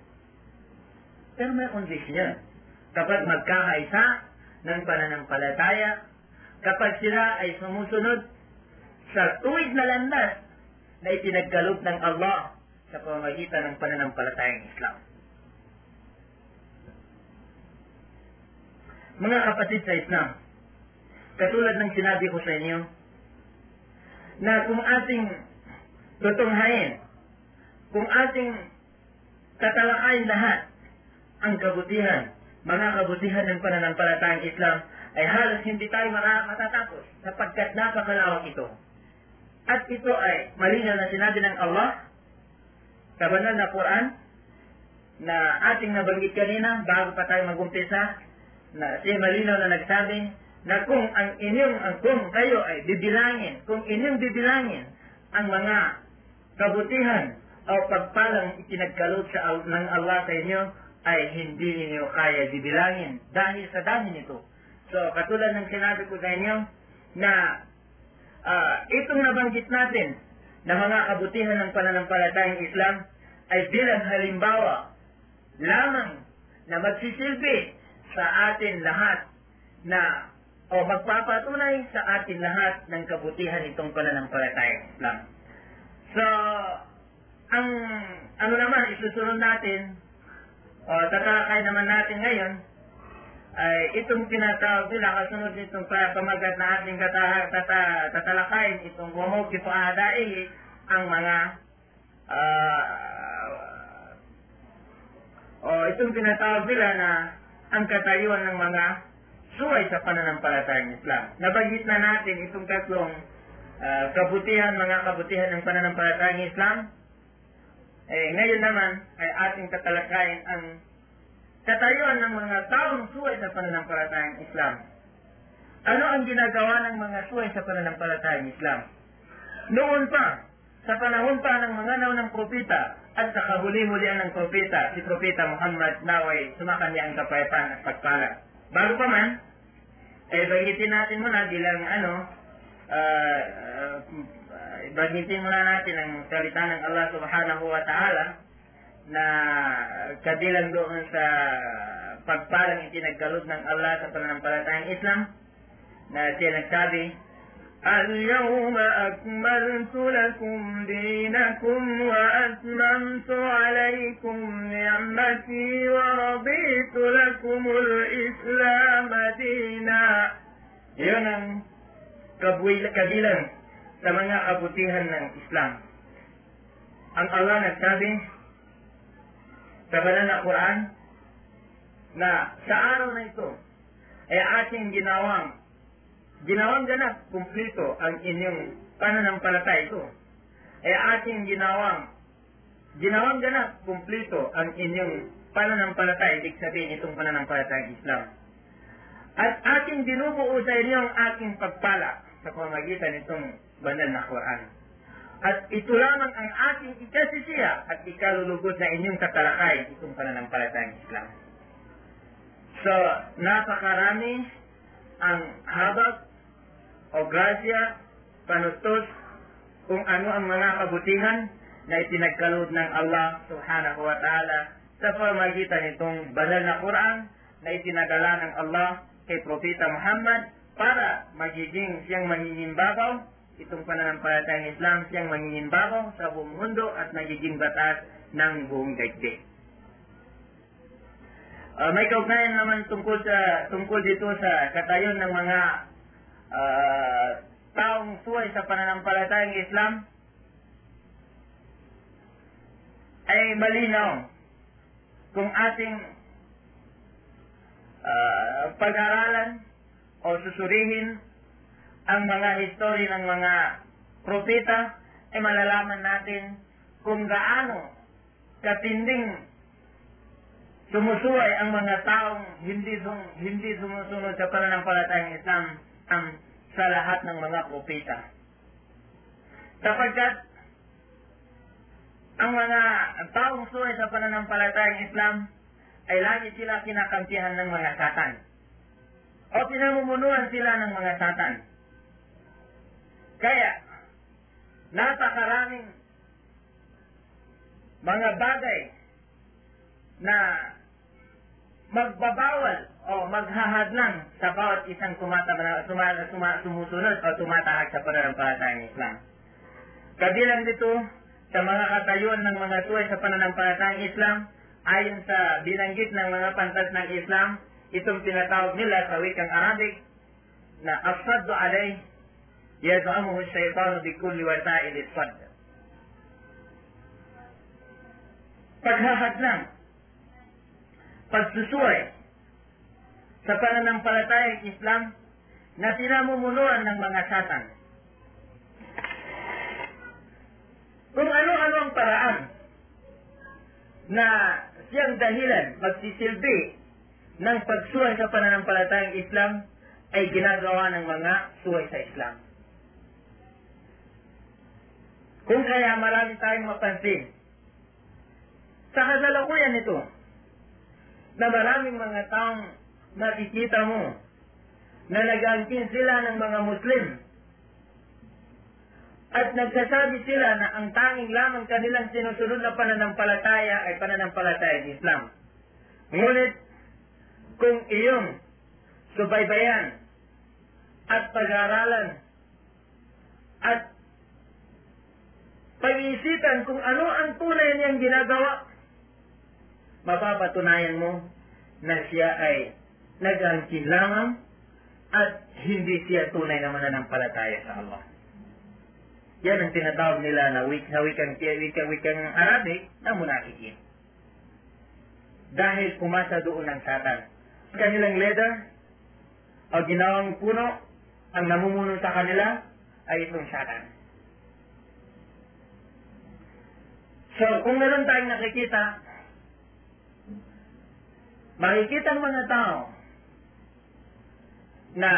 Pero may kondisyon. Kapag magkakaisa ng pananampalataya, kapag sila ay sumusunod sa tuwid na landas na itinagkaloob ng Allah sa pamamagitan ng pananampalatayang Islam. Mga kapatid sa Islam, katulad ng sinabi ko sa inyo, na kung ating tutunghayin, kung ating tatalakayin lahat ang kabutihan, mga kabutihan ng pananampalatayang Islam, ay halos hindi tayo matatapos sapagkat napakalawak ito. At ito ay malinaw na sinabi ng Allah sa banal na Quran na ating nabanggit kanina bago pa tayo mag-umpisa na si malinaw na nagsabi na kung ang inyong, kung kayo ay bibilangin, kung inyong bibilangin ang mga kabutihan o pagpalang itinagkalot ng Allah sa inyo, ay hindi ninyo kaya bibilangin dahil sa dami nito. So, katulad ng sinabi ko sa inyo na itong nabanggit natin na mga kabutihan ng pananampalatayang Islam ay bilang halimbawa lamang na magsisilbi sa atin lahat na o magpapatunay sa atin lahat ng kabutihan itong pananampalatayang Islam. So, ang ano naman isusunod natin o tatalakay naman natin ngayon ay itong pinatawag nila kasunod nitong pamagat na ating tatalakayin itong wamog ipaadaili ang mga itong pinatawag nila na ang katayuan ng mga suway sa pananampalatayang Islam. Nabanggit na natin itong tatlong kabutihan, mga kabutihan ng pananampalatayang Islam. Ngayon naman ay ating tatalakayin ang katayuan ng mga taong suway sa pananampalatayang Islam. Ano ang ginagawa ng mga suway sa pananampalatayang Islam? Noon pa, sa panahon pa ng mga naunang propeta, at sa kahuli-hulihan ng propeta, si Propeta Muhammad naway sumakanya ang kapayapaan at pagpala. Bago pa man, banggitin natin muna bilang banggitin muna natin ang salita ng Allah subhanahu wa ta'ala na kabilang doon sa pagpalang itinagkaloob ng Allah sa pananampalatayang Islam na siya nagsabi, اليوم أكملت لكم دينكم وأتممت عليكم نعمتي ورضيت لكم الإسلام دينا. Yun ang kabilang sa mga kabutihan ng Islam. Ang Allah nagsabi sa banal na Quran na sa araw na ito ay ating ginawang ganap, kumplito ang inyong pananampalataya ito. Ginawang ganap, kumplito ang inyong pananampalataya, ibig sabihin itong pananampalatayang Islam. At aking binubuo sa inyong aking pagpala sa pamamagitan itong banal na Quran. At ito lamang ang aking ikasisiya at ikalulugod na inyong tatalakay itong pananampalatayang Islam. So, napakarami ang habag o grasya, panustos, kung ano ang mga kabutihan na itinagkaloob ng Allah subhanahu wa ta'ala sa pamagitan itong banal na Quran na itinadala ng Allah kay Propeta Muhammad para magiging siyang manginginbabaw, itong pananampalatayang Islam siyang manginginbabaw sa buong mundo at magiging batas ng buong daigdig. May kaugnayan naman tungkol dito sa katayon ng mga taong suway sa pananampalatayang Islam ay malinaw kung ating pag-aralan o susurihin ang mga history ng mga propeta ay malalaman natin kung gaano katinding sumusuway ang mga taong hindi sumusunod sa pananampalatayang Islam sa lahat ng mga propeta. Sapagkat ang mga taong suway sa pananampalatayang Islam ay lagi sila kinakampihan ng mga satan o pinamumunuan sila ng mga satan. Kaya napakaraming mga bagay na magbabawal o maghahadlang sa bawat isang sumusunod o tumatahak sa pananampalatayang Islam. Kabilang dito sa mga katayuan ng mga suway sa pananampalatayang Islam, ayon sa binanggit ng mga pantas ng Islam, itong tinatawag nila sa wikang Arabic na as-saddu alayh yaz'amuhu ash-shaytanu bi kulli wasa'il as-sadd. Paghahadlang, pagsusuway sa pananampalatayang Islam na pinamumunuan ng mga satan. Kung ano-ano ang paraan na siyang dahilan magsisilbi ng pagsuway sa pananampalatayang Islam ay ginagawa ng mga suway sa Islam. Kung kaya marami tayong mapansin sa kasalukuyan nito na maraming mga taong nakikita mo na nag-angkin sila ng mga Muslim at nagsasabi sila na ang tanging lamang kanilang sinusunod na pananampalataya ay pananampalataya ng Islam. Ngunit kung iyong subaybayan at pag-aaralan at pag-iisipan kung ano ang tunay niyang ginagawa, mapapatunayan mo na siya ay nag-angkin lamang at hindi siya tunay na mananampalataya sa Allah. Yan ang tinatawag nila na wikang Arabic na munafikin. Dahil pumasa doon ang Satan. Kanilang leader o ginawang puno ang namumuno sa kanila ay itong Satan. So, kung meron tayong nakikita, makikita ang mga tao na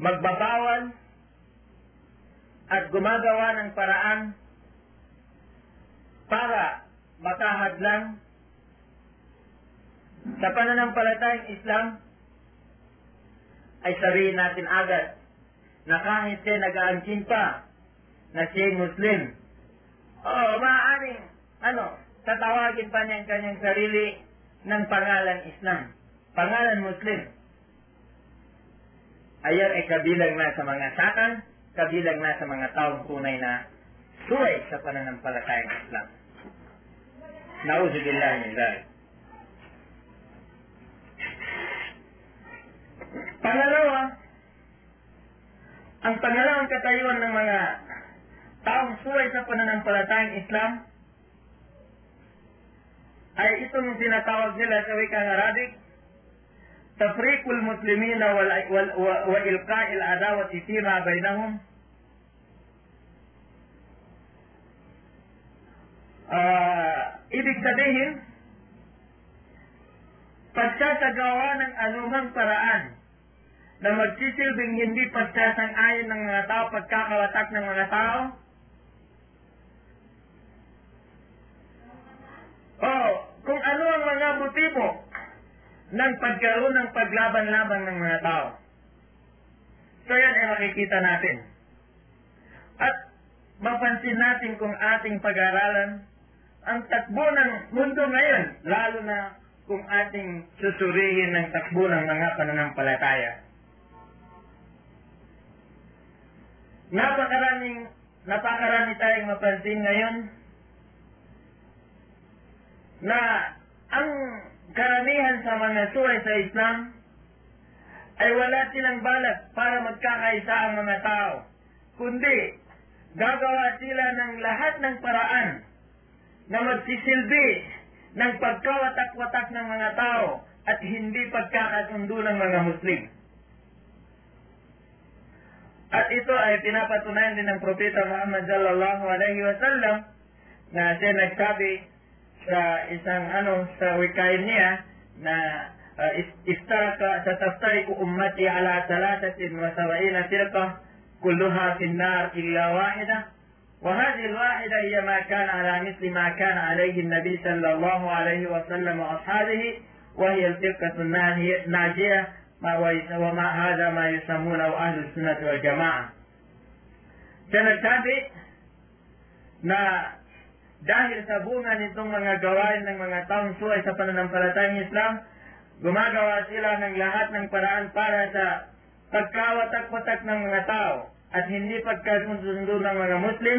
magbabawal at gumagawa ng paraan para makahadlang sa pananampalatayang Islam, ay sabihin natin agad na kahit siya nag-aangkin pa na siya Muslim, maaaring tatawagin pa niya ang kanyang sarili ng pangalan Islam, pangalan Muslim. Ayan ay kabilang na sa mga Satan, kabilang na sa mga taong tunay na suway sa pananampalatayang Islam. Nauzubillah min dhalik. Pangalawa, ang pangalawang katayuan ng mga taong suway sa pananampalatayang Islam ay itong tinatawag nila sa wikang Arabic, tafriqul muslimina wa ilqa'il adawati fima bainahum. Ibig sabihin, pagsasagawa ng anumang paraan na magsisilbing hindi pagsasang-ayon ng mga tao, pagkakawatak ng mga tao, kung ano ang mga motibo ng pagkaroon ng paglaban-laban ng mga tao. So yan ay makikita natin. At mapansin natin kung ating pag-aralan ang takbo ng mundo ngayon, lalo na kung ating susurihin ang takbo ng mga pananampalataya. Napakarami tayong mapansin ngayon na ang karamihan sa mga suway sa Islam ay wala silang balak para magkakaisa ang mga tao, kundi gagawa sila ng lahat ng paraan na magsisilbi ng pagkawatak-watak ng mga tao at hindi pagkakasundo ng mga Muslim. At ito ay pinapatunayan din ng Propeta Muhammad sallallahu alaihi wasallam na siya nagsabi sa isang sa wikayin niya na taftariku ummati ala 73 firqah kulluha fi an-nar illa wahida wa hadhihi al-wahida hiya ma kana ala mithli ma kana alayhi an-nabi sallallahu alayhi wa sallam wa ashabihi wa hiya al-firqatu an-najiyah wa ma hadha ma yusammuna ahlu sunnah wal jamaah. Sinasabi na dahil sa bunga nitong mga gawain ng mga taong suway sa pananampalatayang Islam, gumagawa sila ng lahat ng paraan para sa pagkawatak-watak ng mga tao at hindi pagkasundo ng mga Muslim.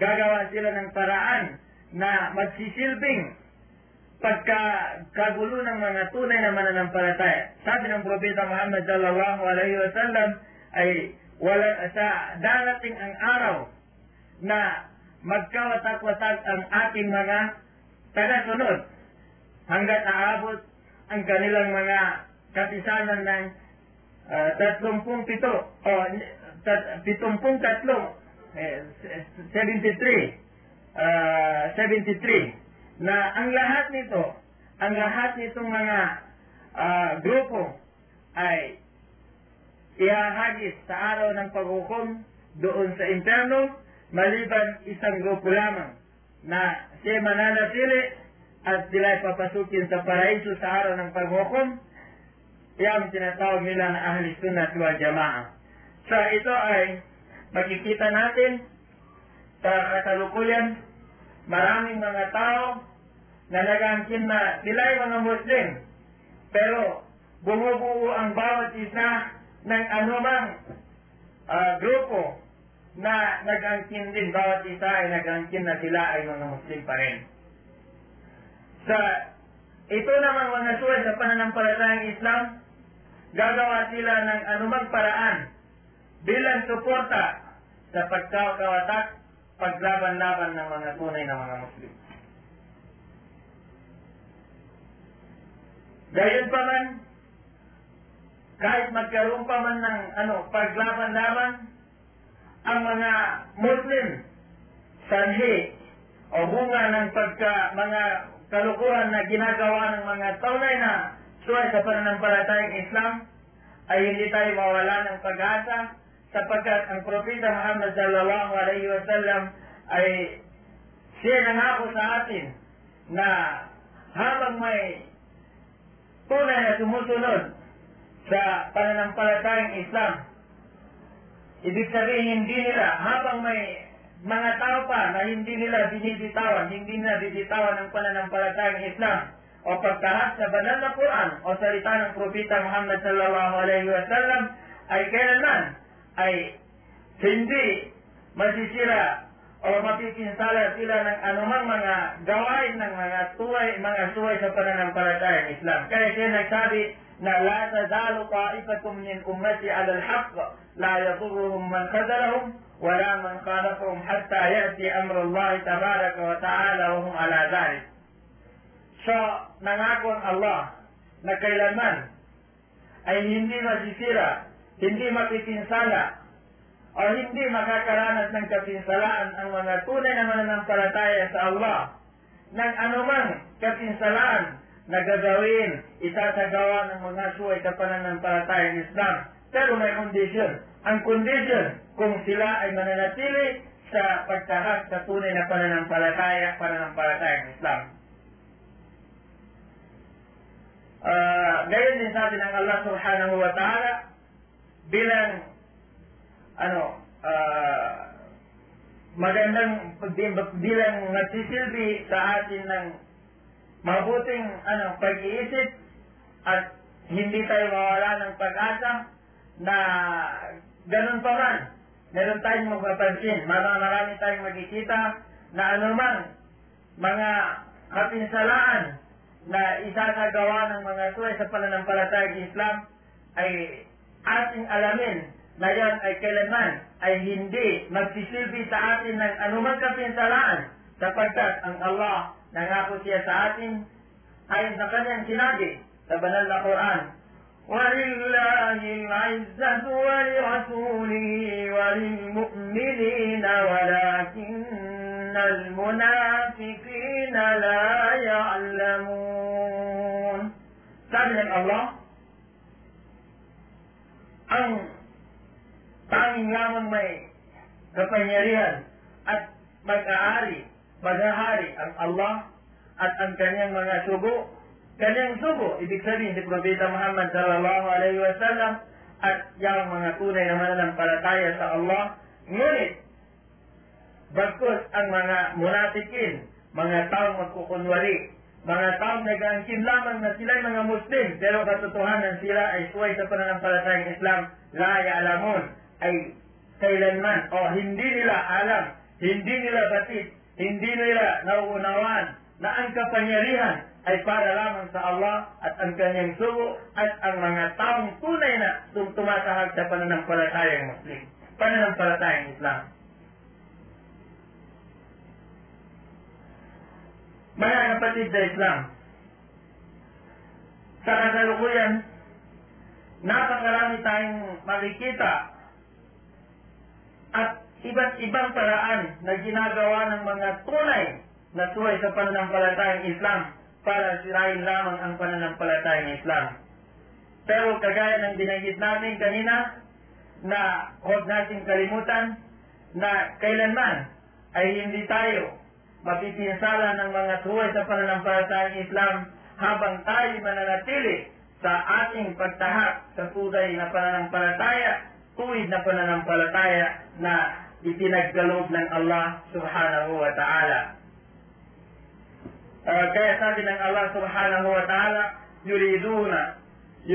Gagawa sila ng paraan na magsisilbing pagkagulo ng mga tunay na mananampalataya. Sabi ng Propeta Muhammad sallallahu alaihi wasallam ay sa darating ang araw na magkawatak-watak ang ating mga tagasunod hanggat aabot ang kanilang mga kapisanan ng 73 na ang lahat nitong mga grupo ay ihahagis sa araw ng paghukom doon sa impyerno, maliban isang grupo lamang na siya mananatili at sila ay papasukin sa paraiso sa araw ng paghukom. Yan ang tinatawag nila na Ahli Sunnah wal Jamaah. So ito ay makikita natin sa kasalukuyan, maraming mga tao na nag-aangkin na sila ay mga Muslim, pero bumubuo ang bawat isa ng anumang grupo na nag-aangkin din, bawat isa ay nag-aangkin na sila ay mga Muslim pa rin. Sa ito namang mga suway sa pananampalatayang Islam, gagawa sila ng anumang paraan bilang suporta sa pagkakawatak, paglaban-laban ng mga tunay na mga Muslim. Gayunpaman, kahit magkaroon pa man ng paglaban-laban, ang mga Muslim, sanhi o bunga ng mga kalukuhan na ginagawa ng mga tunay na suway sa pananampalatayang Islam, ay hindi tayo mawala ng pag-asa, sapagkat ang Propeta Muhammad sallallahu alaihi wasallam ay siya nangako sa atin na habang may tunay na sumusunod sa pananampalatayang Islam, ibig sabihin hindi nila, habang may mga tao pa na hindi nila binibitawan, hindi nila binibitawan ang pananampalatayang Islam o pagtahak sa banal na Quran o salita ng Propeta Muhammad sallallahu alaihi wasallam, ay kailanman ay hindi masisira o mapipinsala sila ng anumang mga gawain ng mga suway sa pananampalatayang Islam. Kaya siya nagsabi na la tazalu ta'ifatum min ummati ala al-haq la yadurruhum man khazalahum wala man khalafahum hatta ya'ti amrullahi tabaraka wa ta'ala wa hum ala dhalik. So, nangako ang Allah na kailanman ay hindi masisira, hindi mapipinsala o hindi makakaranas ng kapinsalaan ang mga tunay na mananampalataya sa Allah ng anumang kapinsalaan na gagawin, itatagawa ng mga suway sa pananampalataya ng Islam. Pero may kondisyon. Ang kondisyon, kung sila ay mananatili sa pagtahak sa tunay na pananampalataya ng Islam. Gayon din sabi ng Allah subhanahu wa ta'ala, bilang magandang bilang nagsisilbi sa atin ng mabuting pag-iisip, at hindi tayo mawala ng pag-asa na ganun pa man meron tayong magpapansin, marami tayong magkikita na anumang mga kapinsalaan na isasagawa ng mga suway sa pananampalatayang Islam ay ating alamin na yan ay kailanman ay hindi magsisilbi sa atin ng anumang kapinsalaan, sapagkat ang Allah nangako siya sa atin ayon sa kanyang sinabi sa banal na Quran, وَلِلَّهِ الْعِزَّةُ وَلِرَسُولِهِ وَلِلْمُؤْمِنِينَ وَلَكِنَّ الْمُنَافِقِينَ لَا يَعْلَمُونَ. Sabi ng Allah, ang tanging lamang may kapangyarihan at maghahari ang Allah at ang kanyang mga sugo. Kanyang sugo, ibig sabihin si Propeta Muhammad sallallahu alaihi wasallam at yung mga tunay na mananampalataya sa Allah. Ngunit, bagkus ang mga munafikin, mga taong magkukunwari, mga taong nag-aangkin lamang na sila'y mga Muslim, pero katotohanan sila ay suway sa pananampalatayang Islam, la ya'lamun, ay kailanman o hindi nila alam, hindi nila batid, hindi nila nauunawaan na ang kapangyarihan ay para lamang sa Allah at ang kanyang sugo at ang mga taong tunay na tumatahag sa pananampalatayang Muslim, pananampalatayang Islam. Mga kapatid sa Islam, sa kasalukuyan, napakarami tayong makikita at iba't ibang paraan na ginagawa ng mga tunay na suway sa pananampalatayang Islam para sirain lamang ang pananampalataya ng Islam. Pero kagaya ng binanggit namin kanina, na huwag nating kalimutan na kailanman ay hindi tayo mapipinsala ng mga suway sa pananampalataya ng Islam habang tayo mananatili sa ating pagtahak sa tunay na pananampalataya, tuwid na pananampalataya na ipinagkaloob ng Allah subhanahu wa ta'ala. Kaya sabi ng Allah subhanahu wa ta'ala, yuriduna an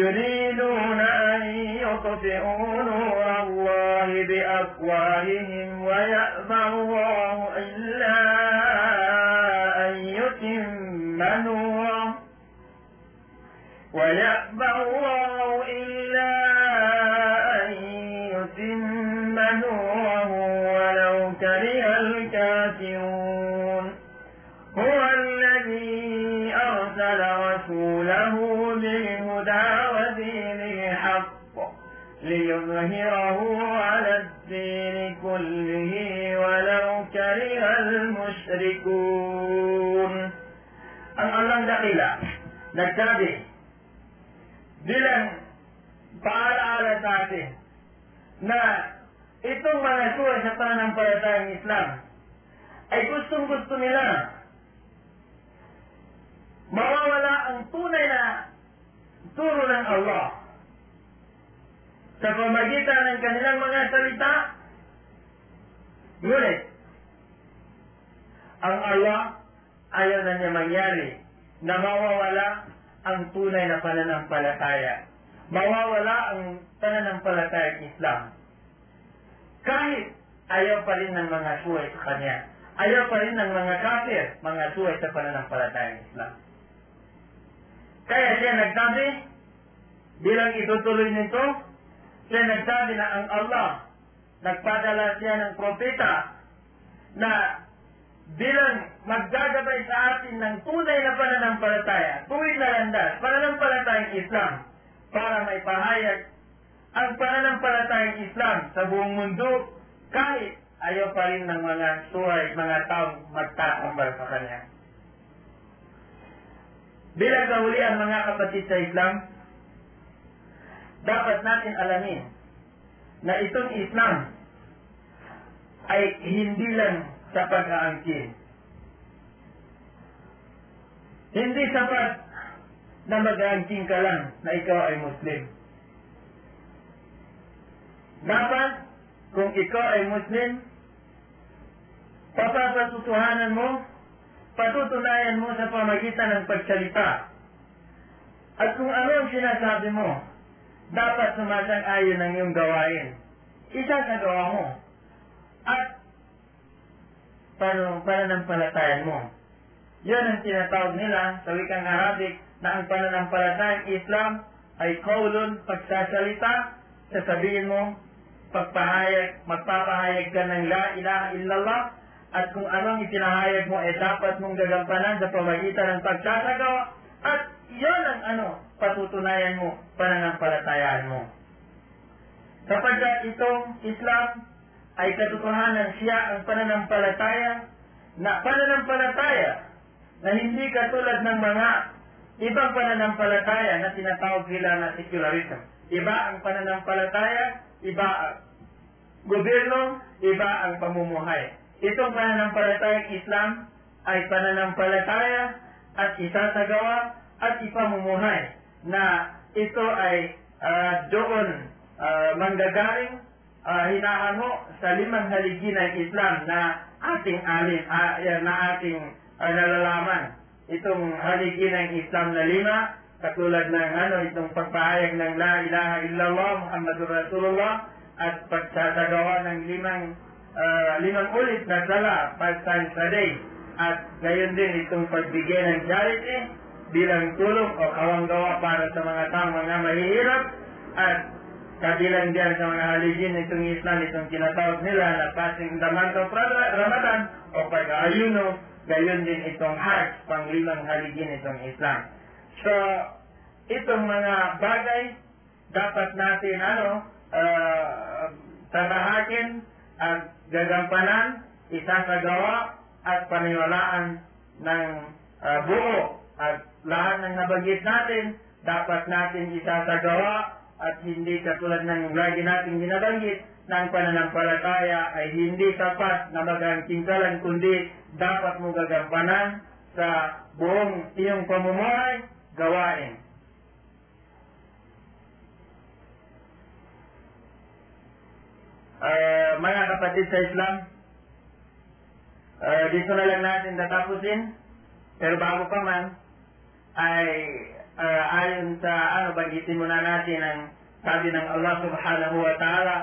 yutfi'u nura Allah bi afwahihim wa ya'ba Allah illa an yutimma nura wa ya'ba Allah illa an yutimma nura walau kariha al-kafirun. هو الذي أرسل رسوله بالهدى ودين الحق ليظهره على الدين كله ولو كره المشركون. Ang Allah dakila nagsabi bilang paalaala sa atin na itong mga suway sa pananampalatayang Islam ay gustong-gusto nila mawawala ang tunay na turo ng Allah sa pamagitan ng kanilang mga salita. Ngunit, ang Allah ayaw na niya mangyari na mawawala ang tunay na pananampalataya. Mawawala ang pananampalataya ng Islam. Kahit ayaw pa rin ng mga suway sa kanya. Ayaw pa rin ng mga kafir, mga suway sa pananampalataya ng Islam. Kaya siya nagsabi, bilang itutuloy nito, siya nagsabi na ang Allah, nagpadala siya ng propeta, na bilang maggagabay sa atin ng tunay na pananampalataya, tuwid na landas, pananampalatayang Islam, para may pahayag ang pananampalatayang Islam sa buong mundo, kahit ayaw pa rin ng mga suway, mga taong magtakumbal sa kanya. Bilang kahulihan, mga kapatid sa Islam, dapat natin alamin na itong Islam ay hindi lang sa pag-aangkin. Hindi sapat na mag-aangkin ka lang na ikaw ay Muslim. Dapat, kung ikaw ay Muslim, papapatutuhanan mo, patutunayan mo sa pamagitan ng pagsalita. At kung ano ang sinasabi mo, dapat sumasang-ayon ang iyong gawain. Isa sa gawa mo. At pananampalatayan mo. Yun ang tinatawag nila sa wikang Arabic na ang pananampalatayang Islam ay kaulon, pagsasalita, sasabihin mo, pagpahayag, magpapahayag ka ng la ilaha illallah, at kung anong itinahayag mo ay dapat mong gagampanan sa pamagitan ng pagsasagawa, at yon ang patutunayan mo, pananampalatayaan mo. Sapagkat itong Islam ay katotohanan siya ang pananampalataya na hindi katulad ng mga ibang pananampalataya na tinatawag nila na secularism. Iba ang pananampalataya, iba ang gobyerno, iba ang pamumuhay. Itong pananampalatayang Islam ay pananampalataya at isasagawa at ipamumuhay na ito ay doon manggagaling hinahango sa limang haligi ng Islam na ating nalalaman. Itong haligi ng Islam na lima, katulad ng itong pagpahayag ng La ilaha illallah Muhammadur Rasulullah at pagsasagawa ng limang ulit na sala 5 times a day, at gayon din itong pagbigay ng charity bilang tulong o kawanggawa para sa mga taong mga mahihirap, at kabilang diyan sa mga haligin itong Islam itong kinatawag nila na passing the month of Ramadan o pag-ayuno, gayon din itong Hajj, pang-limang haligin itong Islam. So itong mga bagay dapat natin tatahakin at gagampanan, isang kagawa at paniwalaan ng buo At lahat ng nabanggit natin, dapat natin isasagawa at hindi katulad ng lagi natin ginabanggit ng pananampalataya ay hindi tapat na magangtingkalan kundi dapat mo gagampanan sa buong iyong pamumuhay gawain. Mga kapatid sa Islam, dito na lang natin tatapusin, pero bago pa man ay ayon sa banggitin muna natin ang sabi ng Allah subhanahu wa ta'ala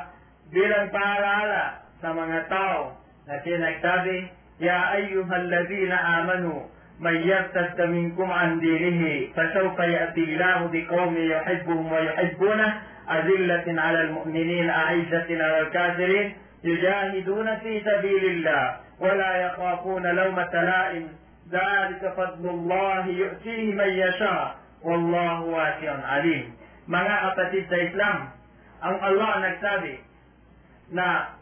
bilang paalala sa mga tao na sinagsabi, Ya ayyuhalladhina amanu man yartadda minkum an dinihi fasawfa ya'ti Allahu biqawmin yuhibbuhum wa yuhibbunah أذلة على المؤمنين أعزة على الكافرين يجاهدون في سبيل الله ولا يخافون لومة لائم ذلك فضل الله يؤتيه من يشاء والله واسع عليم. Mga kapatid sa Islam, ang Allah nagsabi na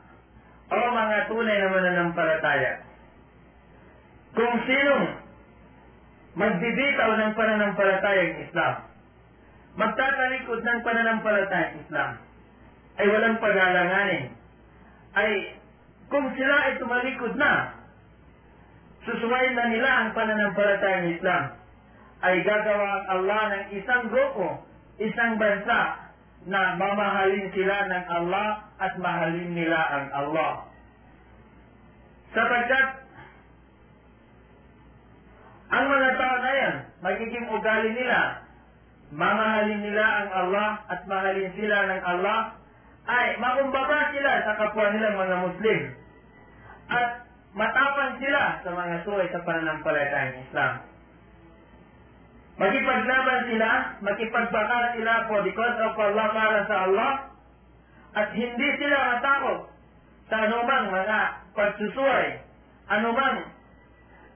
o mga tunay na mananampalataya, kung sinong magbibitaw ng pananampalatayang Islam, magtatalikod ng pananampalatayang Islam ay walang pag-alanganin, ay kung sila ay tumalikod na, susuwayin na nila ang pananampalatayang Islam, ay gagawa ang Allah ng isang grupo, isang bansa na mamahalin sila ng Allah at mahalin nila ang Allah. Sapagkat ang mga tao na yan, magiging ugali nila, mamahalin nila ang Allah at mahalin sila ng Allah, ay makumbaba sila sa kapwa nilang mga Muslim at matapang sila sa mga suway sa pananampalatayang Islam. Makipaglaban sila, makipagbaka sila for the cause of Allah, para sa Allah, at hindi sila matakot sa anumang mga pagsusuway, anumang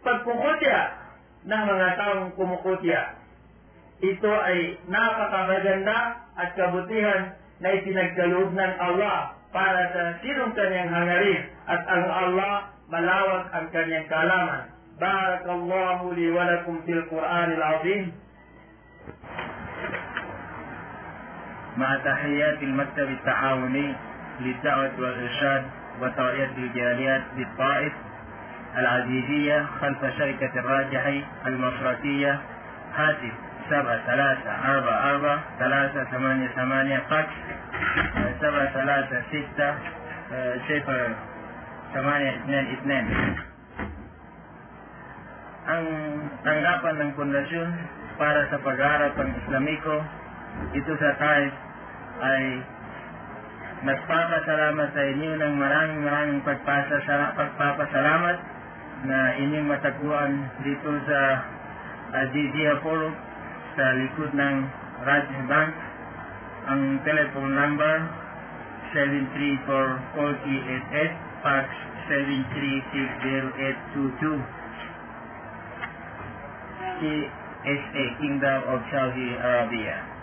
pagkukutya ng mga taong kumukutya. Ito ay napakaganda at kabutihan na itinagkaloob ng Allah para sa sinong kanyang hangarin, at ang Allah malawak ang kanyang kaalaman. Barakallahu li wa lakum fil Qur'anil Azim. Ma'a tahiyatil Maktab at-Ta'awuni lid-Da'wah wal-Irshad wa Tariyat al-Jaliyat bit-Ta'if al-Aziziyya khalf sharikat al-Rajihi al-Masratiyya. Hatif 7344388 7360822. Ang tanggapan ng pundasyon para sa pag-aaral pang Islamiko, ito sa tayo ay nagpapasalamat sa inyo ng maraming pagpapasalamat na inyong matagpuan dito sa Azizia Forum sa likod ng Rajah Bank. Ang telephone number 7344388, fax 7360822, KSA, Kingdom of Saudi Arabia.